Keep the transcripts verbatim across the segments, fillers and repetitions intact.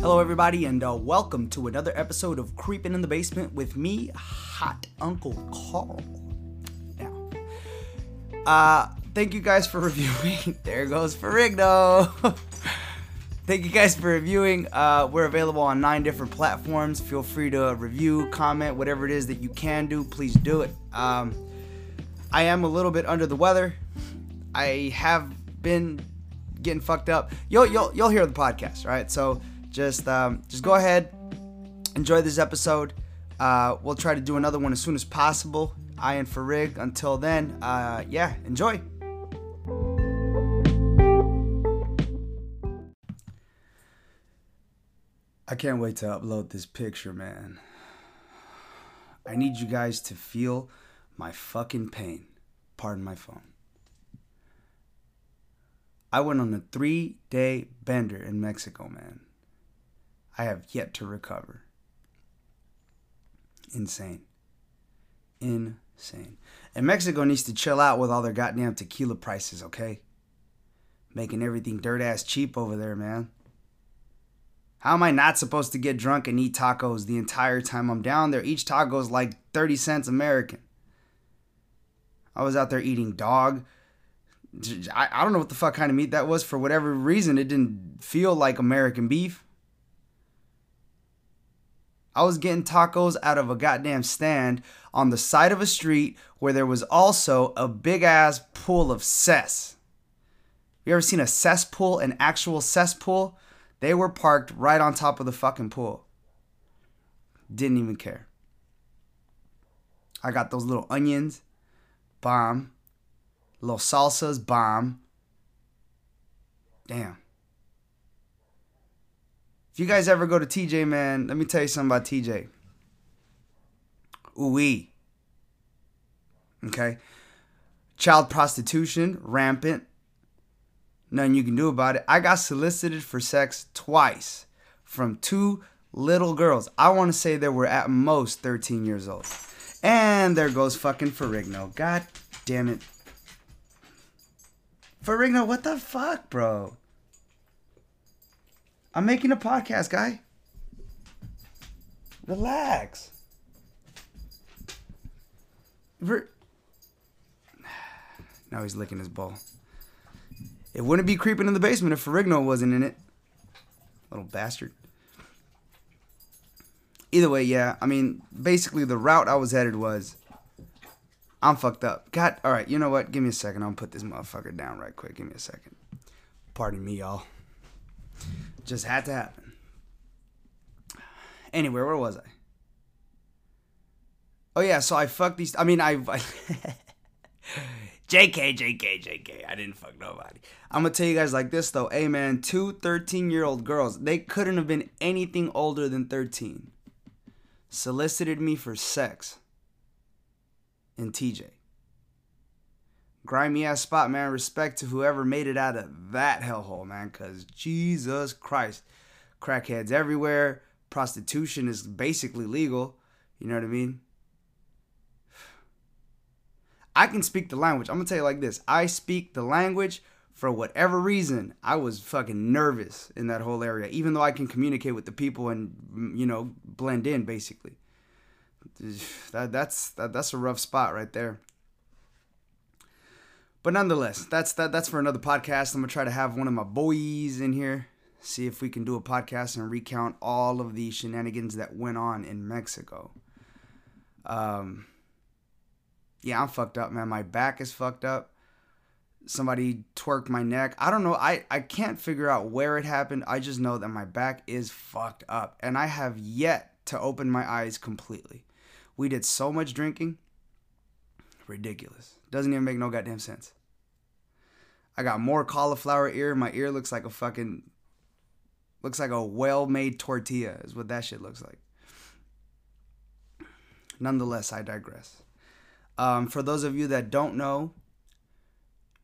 Hello everybody, and uh, welcome to another episode of Creepin' in the Basement with me, Hot Uncle Carl. Now, uh, thank you guys for reviewing. There goes Ferrigno. Thank you guys for reviewing. Uh, we're available on nine different platforms. Feel free to review, comment, whatever it is that you can do, please do it. Um, I am a little bit under the weather. I have been getting fucked up. You'll you'll you'll hear the podcast, right? So. Just um, just go ahead, enjoy this episode. Uh, we'll try to do another one as soon as possible. I and Ferrig. Until then, uh, yeah, enjoy. I can't wait to upload this picture, man. I need you guys to feel my fucking pain. Pardon my phone. I went on a three-day bender in Mexico, man. I have yet to recover. Insane. Insane. And Mexico needs to chill out with all their goddamn tequila prices, okay? Making everything dirt ass cheap over there, man. How am I not supposed to get drunk and eat tacos the entire time I'm down there? Each taco is like thirty cents American. I was out there eating dog. I, I don't know what the fuck kind of meat that was. For whatever reason, it didn't feel like American beef. I was getting tacos out of a goddamn stand on the side of a street where there was also a big-ass pool of cess. You ever seen a cesspool, an actual cesspool? They were parked right on top of the fucking pool. Didn't even care. I got those little onions, bomb. Little salsas, bomb. Damn. If you guys ever go to T J, man, let me tell you something about T J. Ooh-wee. Okay? Child prostitution, rampant. Nothing you can do about it. I got solicited for sex twice from two little girls. I want to say they were at most thirteen years old. And there goes fucking Ferrigno. God damn it. Ferrigno, what the fuck, bro? I'm making a podcast, guy. Relax. Ver- now he's licking his bowl. It wouldn't be creeping in the basement if Ferrigno wasn't in it. Little bastard. Either way, yeah. I mean, basically the route I was headed was, I'm fucked up. God, all right, you know what? Give me a second. I'll put this motherfucker down right quick. Give me a second. Pardon me, y'all. Just had to happen. Anyway, where was I? Oh, yeah, so I fucked these... I mean, I... I J K, J K, J K. I didn't fuck nobody. I'm going to tell you guys like this, though. Hey, man, two thirteen-year-old girls. They couldn't have been anything older than thirteen. Solicited me for sex. In T J. Grimy-ass spot, man. Respect to whoever made it out of that hellhole, man. Because Jesus Christ. Crackheads everywhere. Prostitution is basically legal. You know what I mean? I can speak the language. I'm going to tell you like this. I speak the language for whatever reason. I was fucking nervous in that whole area. Even though I can communicate with the people and, you know, blend in, basically. That, that's, that, that's a rough spot right there. But nonetheless, that's that. That's for another podcast. I'm going to try to have one of my boys in here, see if we can do a podcast and recount all of the shenanigans that went on in Mexico. Um, yeah, I'm fucked up, man. My back is fucked up. Somebody twerked my neck. I don't know. I, I can't figure out where it happened. I just know that my back is fucked up. And I have yet to open my eyes completely. We did so much drinking. Ridiculous. Doesn't even make no goddamn sense. I got more cauliflower ear. My ear looks like a fucking... Looks like a well-made tortilla is what that shit looks like. Nonetheless, I digress. Um, for those of you that don't know,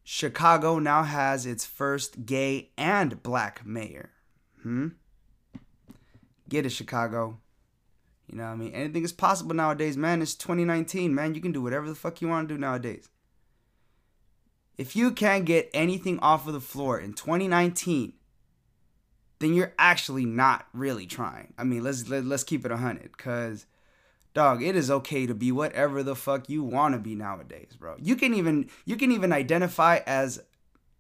Chicago now has its first gay and black mayor. Hmm? Get it, Chicago. You know what I mean? Anything is possible nowadays, man. It's twenty nineteen, man. You can do whatever the fuck you want to do nowadays. If you can't get anything off of the floor in twenty nineteen, then you're actually not really trying. I mean, let's let, let's keep it a hundred, because, dog, it is okay to be whatever the fuck you want to be nowadays, bro. You can even you can even identify as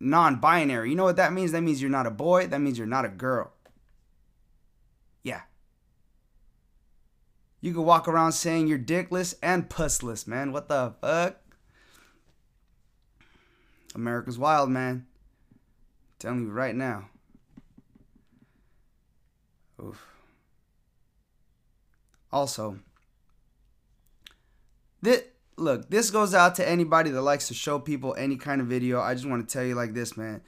non-binary. You know what that means? That means you're not a boy. That means you're not a girl. Yeah. You can walk around saying you're dickless and pussless, man. What the fuck? America's wild, man. I'm telling you right now. Oof. Also, this, look, this goes out to anybody that likes to show people any kind of video. I just want to tell you like this, man.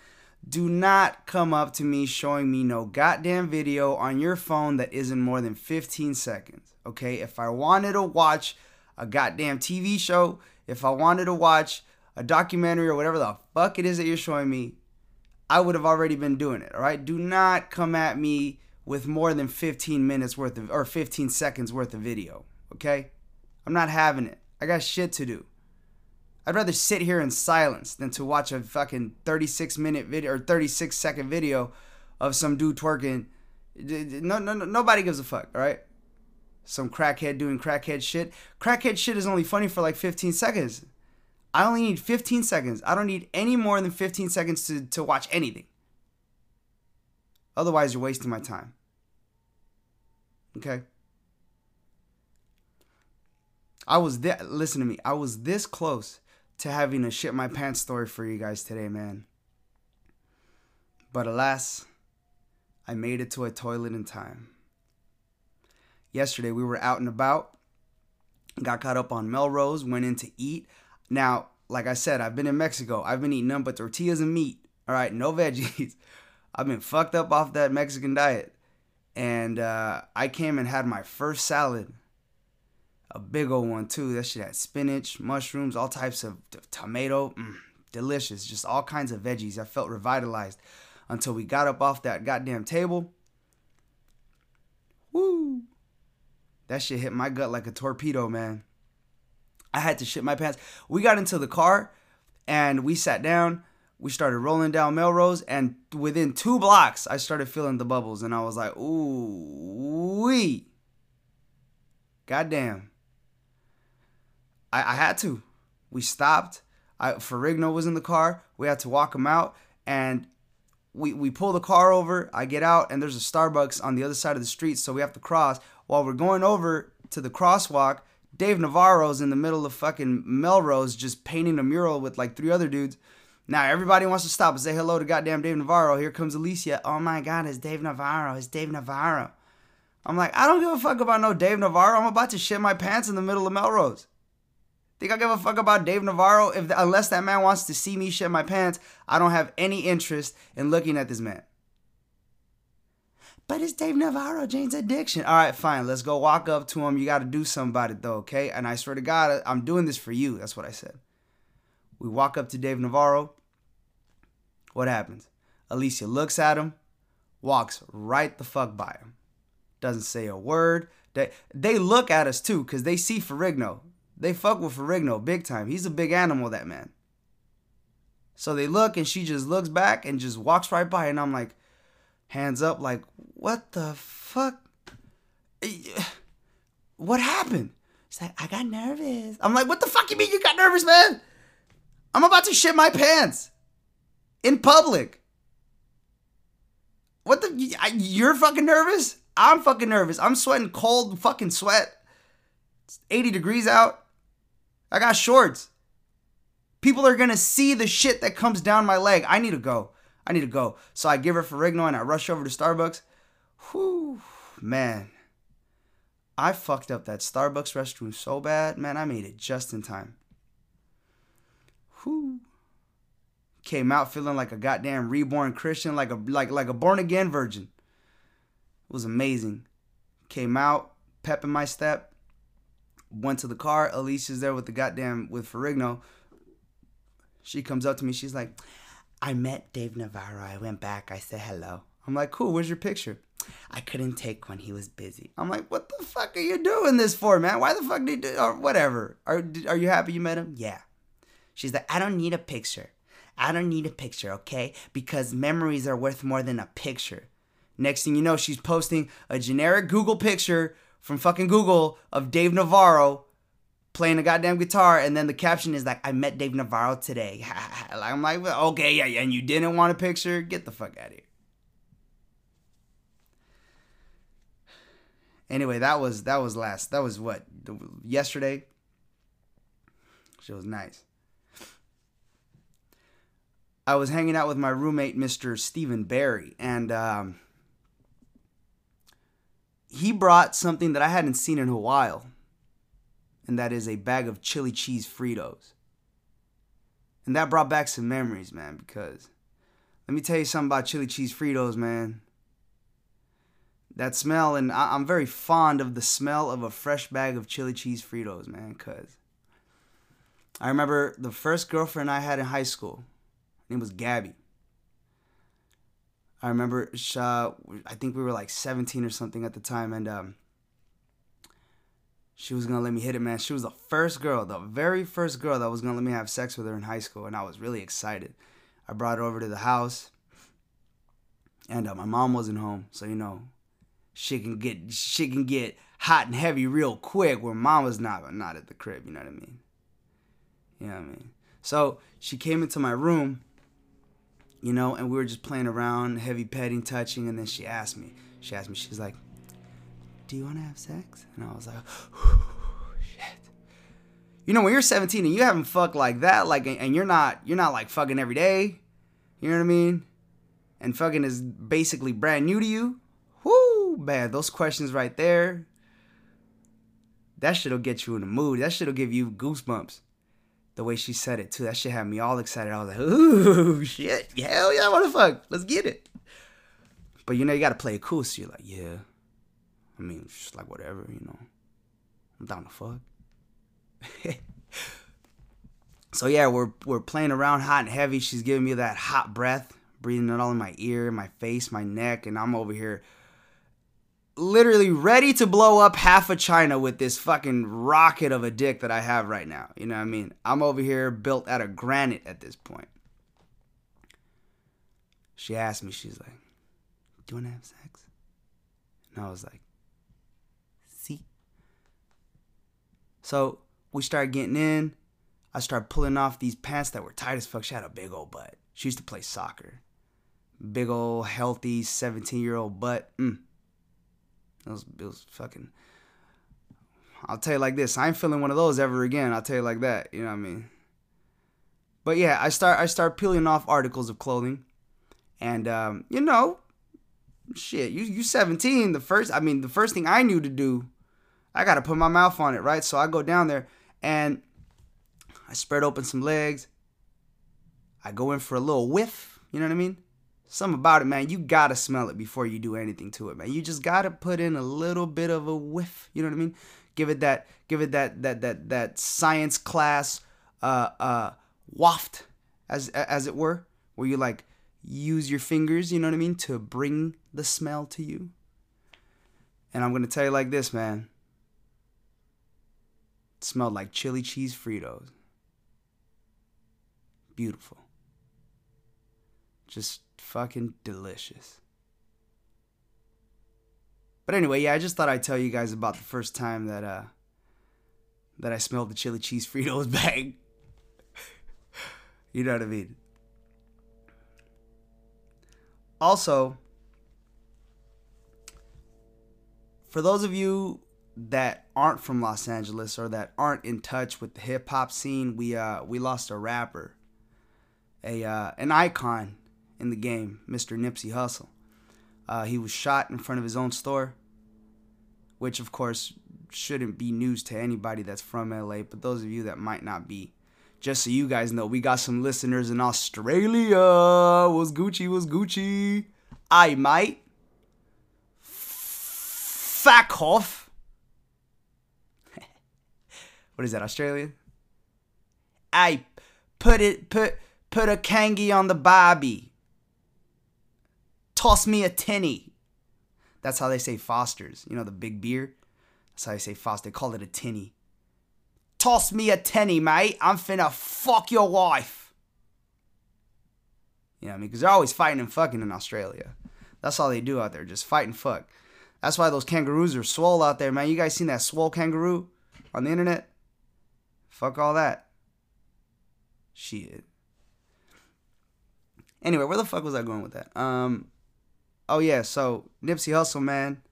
Do not come up to me showing me no goddamn video on your phone that isn't more than fifteen seconds, okay? If I wanted to watch a goddamn T V show, if I wanted to watch a documentary or whatever the fuck it is that you're showing me, I would have already been doing it, all right? Do not come at me with more than fifteen minutes worth of, or fifteen seconds worth of video, okay? I'm not having it. I got shit to do. I'd rather sit here in silence than to watch a fucking thirty-six minute video or thirty-six second video of some dude twerking. No, no, no, nobody gives a fuck, all right? Some crackhead doing crackhead shit. Crackhead shit is only funny for like fifteen seconds. I only need fifteen seconds. I don't need any more than fifteen seconds to, to watch anything. Otherwise, you're wasting my time. Okay? I was there. Listen to me. I was this close to having a shit my pants story for you guys today, man. But alas, I made it to a toilet in time. Yesterday, we were out and about. Got caught up on Melrose. Went in to eat. Now, like I said, I've been in Mexico. I've been eating nothing but tortillas and meat. All right? No veggies. I've been fucked up off that Mexican diet. And uh, I came and had my first salad. A big old one, too. That shit had spinach, mushrooms, all types of t- tomato. Mm, delicious. Just all kinds of veggies. I felt revitalized until we got up off that goddamn table. Woo! That shit hit my gut like a torpedo, man. I had to shit my pants. We got into the car, and we sat down. We started rolling down Melrose, and within two blocks, I started feeling the bubbles, and I was like, ooh-wee. Goddamn. I, I had to. We stopped. I, Ferrigno was in the car. We had to walk him out, and we, we pull the car over. I get out, and there's a Starbucks on the other side of the street, so we have to cross. While we're going over to the crosswalk, Dave Navarro's in the middle of fucking Melrose just painting a mural with like three other dudes. Now, everybody wants to stop and say hello to goddamn Dave Navarro. Here comes Alicia. Oh, my God, it's Dave Navarro. It's Dave Navarro. I'm like, I don't give a fuck about no Dave Navarro. I'm about to shit my pants in the middle of Melrose. Think I give a fuck about Dave Navarro? If the, unless that man wants to see me shit my pants, I don't have any interest in looking at this man. But it's Dave Navarro, Jane's Addiction. All right, fine. Let's go walk up to him. You got to do something about it, though, okay? And I swear to God, I'm doing this for you. That's what I said. We walk up to Dave Navarro. What happens? Alicia looks at him, walks right the fuck by him. Doesn't say a word. They, they look at us too, because they see Ferrigno. They fuck with Ferrigno big time. He's a big animal, that man. So they look, and she just looks back and just walks right by. And I'm like, hands up, like, what the fuck? What happened? She's like, I got nervous. I'm like, what the fuck you mean you got nervous, man? I'm about to shit my pants. In public. What the? You're fucking nervous? I'm fucking nervous. I'm sweating cold fucking sweat. It's eighty degrees out. I got shorts. People are going to see the shit that comes down my leg. I need to go. I need to go. So I give her Ferrigno and I rush over to Starbucks. Whew, man. I fucked up that Starbucks restroom so bad. Man, I made it just in time. Whew. Came out feeling like a goddamn reborn Christian, like a like like a born-again virgin. It was amazing. Came out, pep in my step, went to the car. Alicia's there with the goddamn, with Ferrigno. She comes up to me. She's like, I met Dave Navarro. I went back. I said hello. I'm like, cool, where's your picture? I couldn't take one. He was busy. I'm like, what the fuck are you doing this for, man? Why the fuck did you do, or whatever. Are, are you happy you met him? Yeah. She's like, I don't need a picture. I don't need a picture, okay? Because memories are worth more than a picture. Next thing you know, she's posting a generic Google picture from fucking Google of Dave Navarro playing a goddamn guitar, and then the caption is like, I met Dave Navarro today. I'm like, okay, yeah, yeah, and you didn't want a picture? Get the fuck out of here. Anyway, that was that was last. That was what? Yesterday? Shit was nice. I was hanging out with my roommate, Mister Stephen Barry, and um, he brought something that I hadn't seen in a while, and that is a bag of chili cheese Fritos. And that brought back some memories, man, because let me tell you something about chili cheese Fritos, man. That smell, and I, I'm very fond of the smell of a fresh bag of chili cheese Fritos, man, because I remember the first girlfriend I had in high school. Her name was Gabby. I remember, uh, I think we were like seventeen or something at the time, and um, she was going to let me hit it, man. She was the first girl, the very first girl that was going to let me have sex with her in high school, and I was really excited. I brought her over to the house, and uh, my mom wasn't home, so, you know, she can get she can get hot and heavy real quick where mom was not, not at the crib, you know what I mean? You know what I mean? So she came into my room, you know, and we were just playing around, heavy petting, touching, and then she asked me, she asked me, she's like, do you want to have sex? And I was like, shit. You know, when you're seventeen and you haven't fucked like that, like, and you're not, you're not like fucking every day, you know what I mean? And fucking is basically brand new to you. Whoo, man, those questions right there, that shit'll get you in the mood. That shit'll give you goosebumps. The way she said it, too, that shit had me all excited. I was like, ooh, shit, hell yeah, what the fuck, let's get it. But, you know, you got to play it cool, so you're like, yeah. I mean, it's just like whatever, you know. I'm down to fuck. So, yeah, we're we're playing around hot and heavy. She's giving me that hot breath, breathing it all in my ear, my face, my neck, and I'm over here literally ready to blow up half of China with this fucking rocket of a dick that I have right now. You know what I mean? I'm over here built out of granite at this point. She asked me, she's like, do you want to have sex? And I was like, see? So we started getting in. I started pulling off these pants that were tight as fuck. She had a big old butt. She used to play soccer. Big old healthy seventeen-year-old butt. Mm. It was, it was fucking, I'll tell you like this, I ain't feeling one of those ever again, I'll tell you like that, you know what I mean? But yeah, I start I start peeling off articles of clothing, and, um, you know, shit, you you seventeen, the first, I mean, the first thing I knew to do, I gotta put my mouth on it, right? So I go down there, and I spread open some legs, I go in for a little whiff, you know what I mean? Something about it, man, you gotta smell it before you do anything to it, man. You just gotta put in a little bit of a whiff, you know what I mean? Give it that, give it that, that, that, that science class uh, uh, waft, as as it were, where you like use your fingers, you know what I mean, to bring the smell to you. And I'm gonna tell you like this, man. It smelled like chili cheese Fritos. Beautiful. Just fucking delicious. But anyway, yeah, I just thought I'd tell you guys about the first time that uh that I smelled the chili cheese Fritos bag. You know what I mean? Also, for those of you that aren't from Los Angeles or that aren't in touch with the hip hop scene, we uh we lost a rapper, a uh, an icon in the game, Mister Nipsey Hussle. Uh, he was shot in front of his own store, which, of course, shouldn't be news to anybody that's from L A, but those of you that might not be, just so you guys know, we got some listeners in Australia. What's Gucci? What's Gucci? I might. Fuck off. What is that, Australian? I put it, put, put a kangi on the bobby. Toss me a tinny. That's how they say Foster's. You know, the big beer? That's how they say Foster. They call it a tinny. Toss me a tinny, mate. I'm finna fuck your wife. You know what I mean? Because they're always fighting and fucking in Australia. That's all they do out there, just fight and fuck. That's why those kangaroos are swole out there, man. You guys seen that swole kangaroo on the internet? Fuck all that. Shit. Anyway, where the fuck was I going with that? Um, oh yeah, so Nipsey Hussle, man,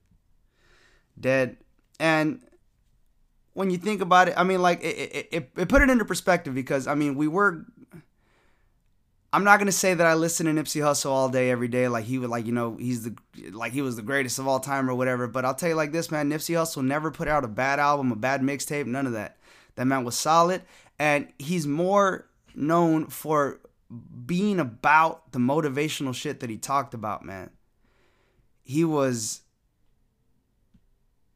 dead. And when you think about it, I mean, like, it, it, it, it put it into perspective because, I mean, we were... I'm not going to say that I listen to Nipsey Hussle all day, every day, like he would, like, you know, he's the, like he was the greatest of all time or whatever, but I'll tell you like this, man, Nipsey Hussle never put out a bad album, a bad mixtape, none of that. That man was solid, and he's more known for being about the motivational shit that he talked about, man. He was,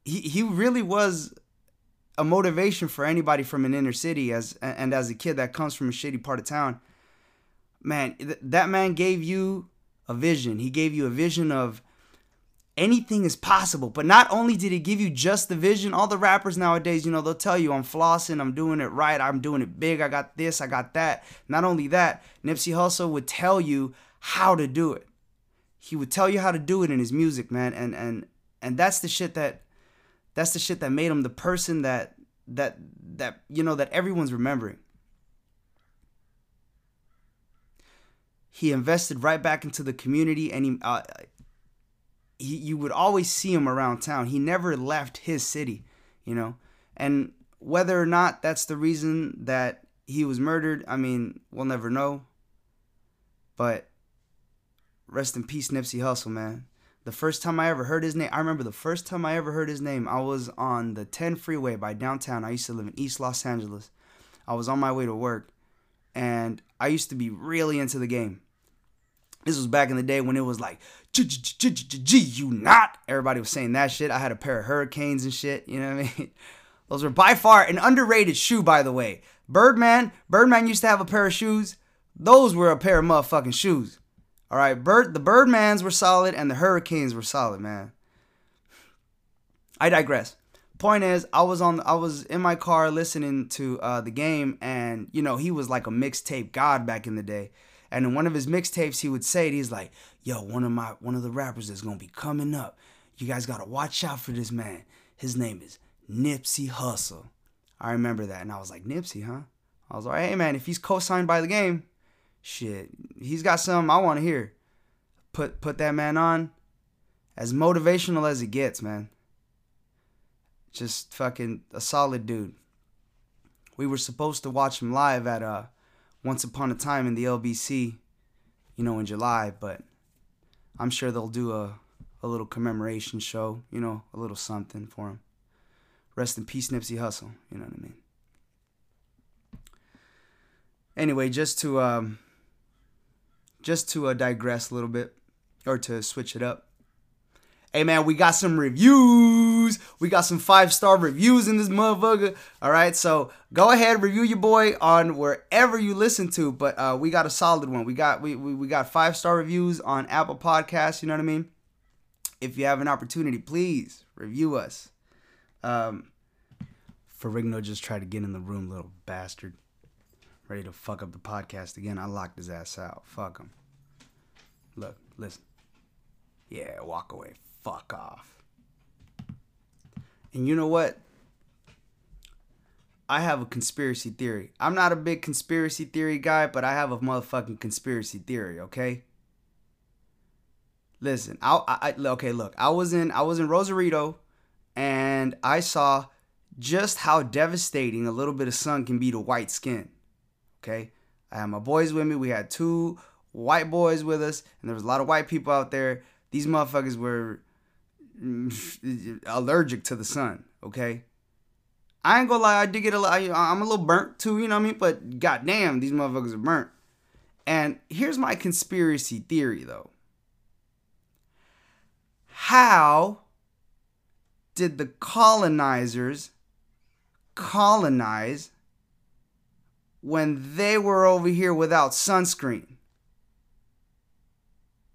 he, he really was a motivation for anybody from an inner city, as and as a kid that comes from a shitty part of town. Man, th- that man gave you a vision. He gave you a vision of anything is possible. But not only did he give you just the vision, all the rappers nowadays, you know, they'll tell you, I'm flossing, I'm doing it right, I'm doing it big, I got this, I got that. Not only that, Nipsey Hussle would tell you how to do it. He would tell you how to do it in his music, man. And and and that's the shit that that's the shit that made him the person that that that you know that everyone's remembering. He invested right back into the community, and he, uh, he, you would always see him around town. He never left his city, you know. And whether or not that's the reason that he was murdered, I mean, we'll never know. But rest in peace, Nipsey Hussle, man. The first time I ever heard his name, I remember the first time I ever heard his name, I was on the ten freeway by downtown. I used to live in East Los Angeles. I was on my way to work, and I used to be really into The Game. This was back in the day when it was like, G you not. Everybody was saying that shit. I had a pair of Hurricanes and shit. You know what I mean? Those were by far an underrated shoe, by the way. Birdman, Birdman used to have a pair of shoes. Those were a pair of motherfucking shoes. All right, Bird, the Birdmans were solid and the Hurricanes were solid, man. I digress. Point is, I was on, I was in my car listening to uh, The Game, and you know he was like a mixtape god back in the day. And in one of his mixtapes, he would say it, he's like, "Yo, one of my, one of the rappers that's gonna be coming up, you guys gotta watch out for this man. His name is Nipsey Hussle." I remember that, and I was like, "Nipsey, huh?" I was like, "Hey man, if he's co-signed by The Game, shit, he's got something I want to hear. Put put that man on, as motivational as it gets, man." Just fucking a solid dude. We were supposed to watch him live at uh, Once Upon a Time in the L B C, you know, in July, but I'm sure they'll do a, a little commemoration show, you know, a little something for him. Rest in peace, Nipsey Hussle, you know what I mean? Anyway, just to, um, just to uh, digress a little bit, or to switch it up. Hey, man, we got some reviews. We got some five-star reviews in this motherfucker. All right, so go ahead, review your boy on wherever you listen to, but uh, we got a solid one. We got we, we, we got five-star reviews on Apple Podcasts, you know what I mean? If you have an opportunity, please review us. Um, Ferrigno just tried to get in the room, little bastard. Ready to fuck up the podcast again. I locked his ass out. Fuck him. Look, listen. Yeah, walk away. Fuck off. And you know what? I have a conspiracy theory. I'm not a big conspiracy theory guy, but I have a motherfucking conspiracy theory, okay? Listen, I, I okay, look. I was in I was in Rosarito, and I saw just how devastating a little bit of sun can be to white skin. Okay? I had my boys with me. We had two white boys with us, and there was a lot of white people out there. These motherfuckers were allergic to the sun, okay? I ain't gonna lie, I did get a lot, I'm a little burnt too, you know what I mean? But goddamn, these motherfuckers are burnt. And here's my conspiracy theory, though. How did the colonizers colonize when they were over here without sunscreen?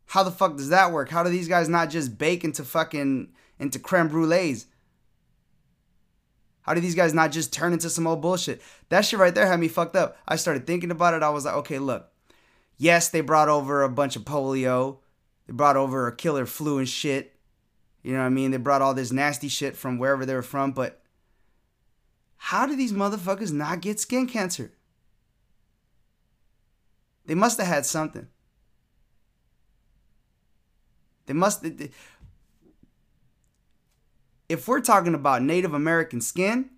How the fuck does that work? How do these guys not just bake into fucking, into creme brulees? How do these guys not just turn into some old bullshit? That shit right there had me fucked up. I started thinking about it. I was like, okay, look. Yes, they brought over a bunch of polio. They brought over a killer flu and shit. You know what I mean? They brought all this nasty shit from wherever they were from. But how do these motherfuckers not get skin cancer? They must have had something. They must... They, if we're talking about Native American skin,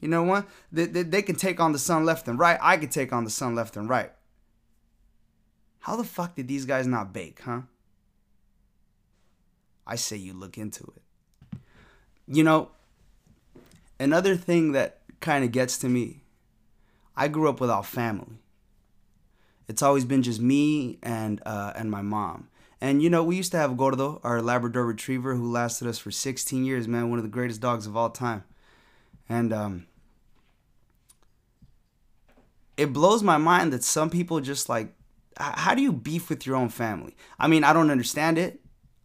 you know what? They, they, they can take on the sun left and right. I could take on the sun left and right. How the fuck did these guys not bake, huh? I say you look into it. You know, another thing that kind of gets to me, I grew up without family. It's always been just me and uh, and my mom. And, you know, we used to have Gordo, our Labrador Retriever, who lasted us for sixteen years, man. One of the greatest dogs of all time. And um, it blows my mind that some people just, like, how do you beef with your own family? I mean, I don't understand it,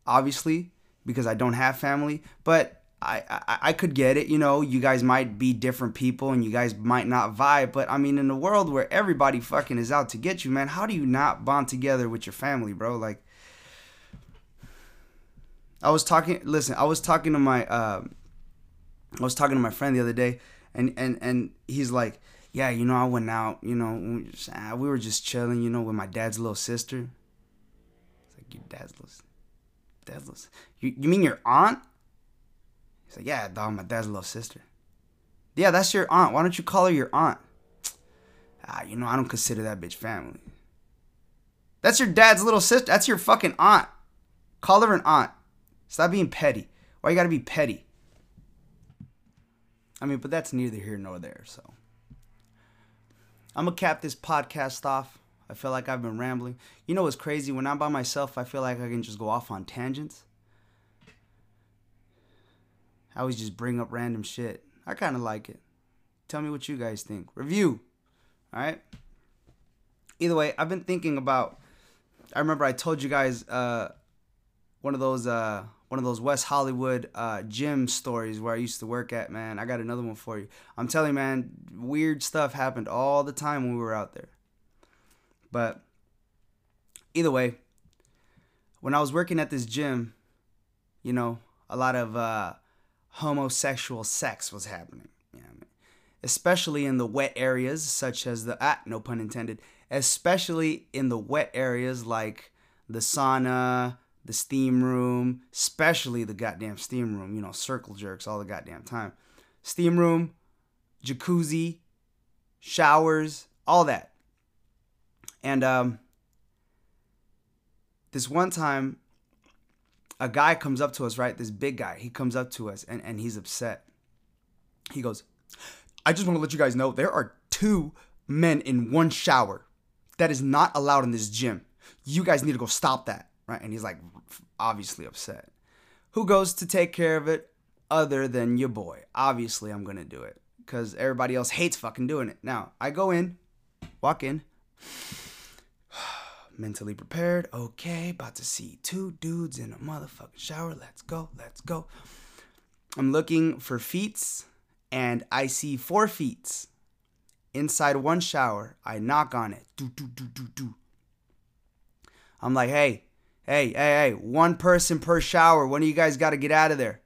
obviously, because I don't have family. But I, I, I could get it, you know. You guys might be different people and you guys might not vibe. But, I mean, in a world where everybody fucking is out to get you, man, how do you not bond together with your family, bro? Like, I was talking, listen, I was talking to my, uh, I was talking to my friend the other day, and, and, and he's like, yeah, you know, I went out, you know, we, just, ah, we were just chilling, you know, with my dad's little sister. It's like, your dad's little sister? Dad's little sister. You, you mean your aunt? He's like, yeah, dog, my dad's little sister. Yeah, that's your aunt. Why don't you call her your aunt? Ah, you know, I don't consider that bitch family. That's your dad's little sister. That's your fucking aunt. Call her an aunt. Stop being petty. Why you gotta be petty? I mean, but that's neither here nor there, so. I'm gonna cap this podcast off. I feel like I've been rambling. You know what's crazy? When I'm by myself, I feel like I can just go off on tangents. I always just bring up random shit. I kind of like it. Tell me what you guys think. Review. All right? Either way, I've been thinking about... I remember I told you guys uh, one of those... Uh, One of those West Hollywood uh, gym stories where I used to work at, man. I got another one for you. I'm telling you, man, weird stuff happened all the time when we were out there. But either way, when I was working at this gym, you know, a lot of uh, homosexual sex was happening. You know what I mean? Especially in the wet areas, such as the, ah, no pun intended, especially in the wet areas like the sauna, the steam room, especially the goddamn steam room, you know, circle jerks all the goddamn time. Steam room, jacuzzi, showers, all that. And um, this one time, a guy comes up to us, right? This big guy, he comes up to us and, and he's upset. He goes, I just want to let you guys know there are two men in one shower. That is not allowed in this gym. You guys need to go stop that. Right, and he's like obviously upset. Who goes to take care of it other than your boy? Obviously, I'm gonna do it because everybody else hates fucking doing it. Now I go in, walk in, mentally prepared. Okay, about to see two dudes in a motherfucking shower. Let's go, let's go. I'm looking for feets, and I see four feets inside one shower. I knock on it. Do do do do do. I'm like, hey. Hey, hey, hey, one person per shower. One of you guys got to get out of there.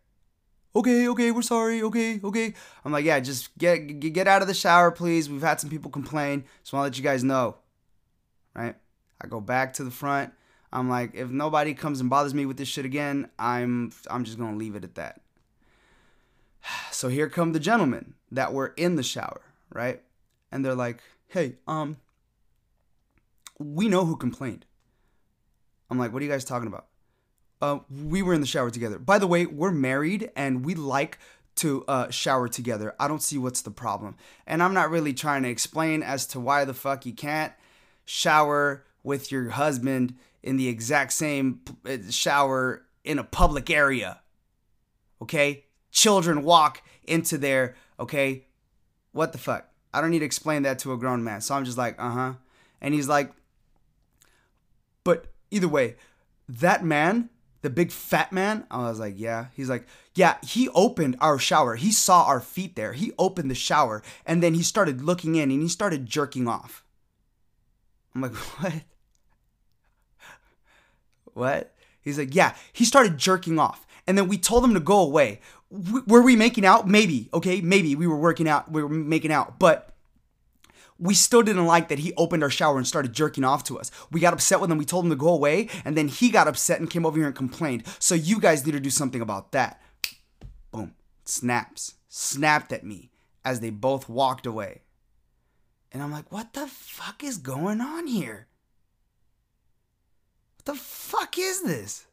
Okay, okay, we're sorry. Okay, okay. I'm like, yeah, just get get out of the shower, please. We've had some people complain. Just want to let you guys know. Right? I go back to the front. I'm like, if nobody comes and bothers me with this shit again, I'm I'm just going to leave it at that. So here come the gentlemen that were in the shower, right? And they're like, hey, um, we know who complained. I'm like, what are you guys talking about? Uh, we were in the shower together. By the way, we're married and we like to uh, shower together. I don't see what's the problem. And I'm not really trying to explain as to why the fuck you can't shower with your husband in the exact same shower in a public area. Okay? Children walk into there. Okay? What the fuck? I don't need to explain that to a grown man. So I'm just like, uh-huh. And he's like, but... Either way, that man, the big fat man, I was like, yeah. He's like, yeah, he opened our shower. He saw our feet there. He opened the shower, and then he started looking in, and he started jerking off. I'm like, what? What? He's like, yeah, he started jerking off. And then we told him to go away. W- were we making out? Maybe, okay? Maybe we were working out, we were making out. But we still didn't like that he opened our shower and started jerking off to us. We got upset with him. We told him to go away. And then he got upset and came over here and complained. So you guys need to do something about that. Boom. Snaps. Snapped at me as they both walked away. And I'm like, what the fuck is going on here? What the fuck is this?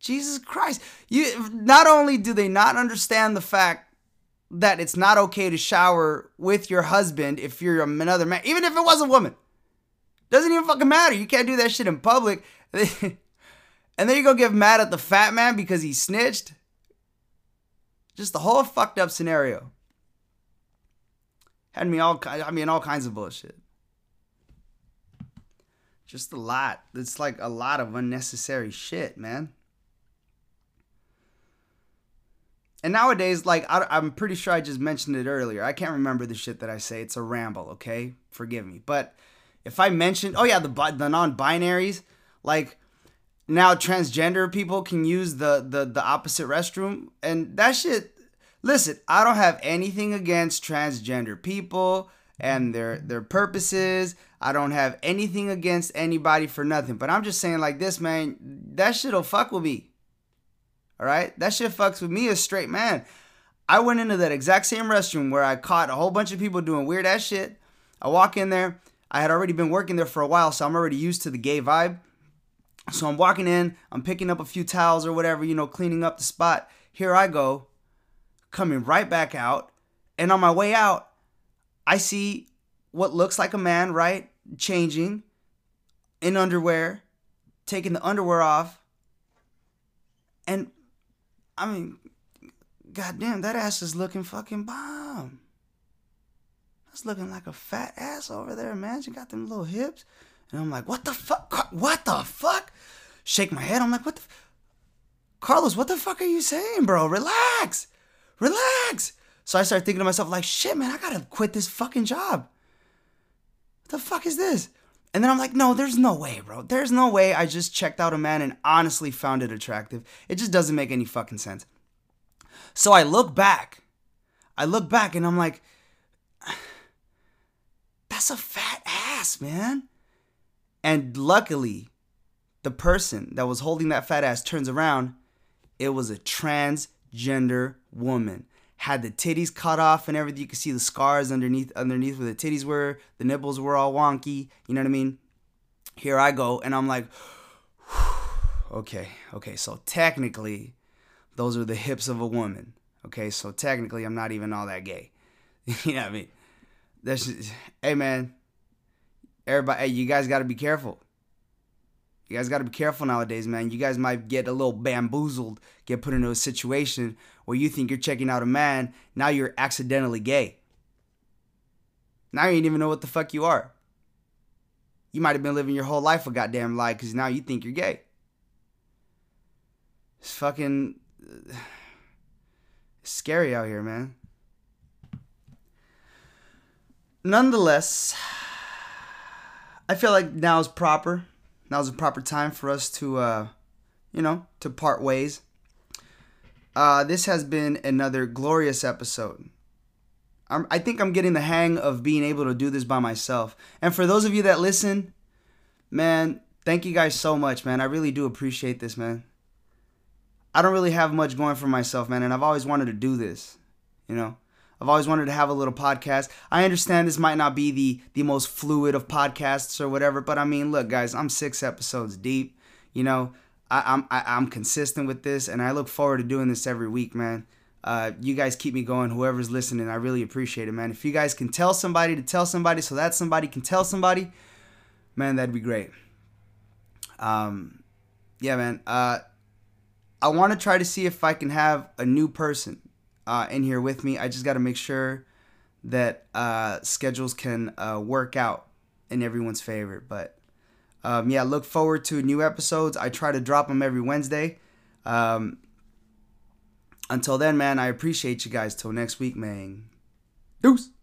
Jesus Christ. You, not only do they not understand the fact that it's not okay to shower with your husband if you're another man, even if it was a woman. Doesn't even fucking matter. You can't do that shit in public. And then you go get mad at the fat man because he snitched. Just the whole fucked up scenario. Had me all, I mean, all kinds of bullshit. Just a lot. It's like a lot of unnecessary shit, man. And nowadays, like, I, I'm pretty sure I just mentioned it earlier. I can't remember the shit that I say. It's a ramble, okay? Forgive me. But if I mentioned, oh, yeah, the the non-binaries, like, now transgender people can use the, the, the opposite restroom. And that shit, listen, I don't have anything against transgender people and their, their purposes. I don't have anything against anybody for nothing. But I'm just saying like this, man, that shit'll fuck with me. All right, that shit fucks with me as a straight man. I went into that exact same restroom where I caught a whole bunch of people doing weird ass shit. I walk in there. I had already been working there for a while, so I'm already used to the gay vibe. So I'm walking in. I'm picking up a few towels or whatever, you know, cleaning up the spot. Here I go, coming right back out. And on my way out, I see what looks like a man, right, changing in underwear, taking the underwear off, and I mean, goddamn, that ass is looking fucking bomb. That's looking like a fat ass over there, man. She got them little hips. And I'm like, what the fuck? What the fuck? Shake my head. I'm like, what the... F- Carlos, what the fuck are you saying, bro? Relax. Relax. So I started thinking to myself, like, shit, man, I gotta quit this fucking job. What the fuck is this? And then I'm like, no, there's no way, bro. There's no way I just checked out a man and honestly found it attractive. It just doesn't make any fucking sense. So I look back. I look back and I'm like, that's a fat ass, man. And luckily, the person that was holding that fat ass turns around. It was a transgender woman. Had the titties cut off and everything. You could see the scars underneath underneath where the titties were. The nipples were all wonky. You know what I mean? Here I go. And I'm like, okay, okay. So technically, those are the hips of a woman. Okay, so technically, I'm not even all that gay. You know what I mean? That's just, hey, man. Everybody, hey, you guys got to be careful. You guys got to be careful nowadays, man. You guys might get a little bamboozled, get put into a situation where you think you're checking out a man. Now you're accidentally gay. Now you ain't even know what the fuck you are. You might have been living your whole life a goddamn lie because now you think you're gay. It's fucking uh, scary out here, man. Nonetheless, I feel like now is proper. Now's the proper time for us to, uh, you know, to part ways. Uh, this has been another glorious episode. I'm, I think I'm getting the hang of being able to do this by myself. And for those of you that listen, man, thank you guys so much, man. I really do appreciate this, man. I don't really have much going for myself, man, and I've always wanted to do this, you know. I've always wanted to have a little podcast. I understand this might not be the, the most fluid of podcasts or whatever, but I mean, look, guys, I'm six episodes deep. You know, I, I'm I, I'm consistent with this, and I look forward to doing this every week, man. Uh, you guys keep me going. Whoever's listening, I really appreciate it, man. If you guys can tell somebody to tell somebody so that somebody can tell somebody, man, that'd be great. Um, yeah, man. Uh, I want to try to see if I can have a new person Uh, in here with me. I just got to make sure that uh, schedules can uh, work out in everyone's favor. But um, yeah, look forward to new episodes. I try to drop them every Wednesday. Um, until then, man, I appreciate you guys. Till next week, man. Deuce.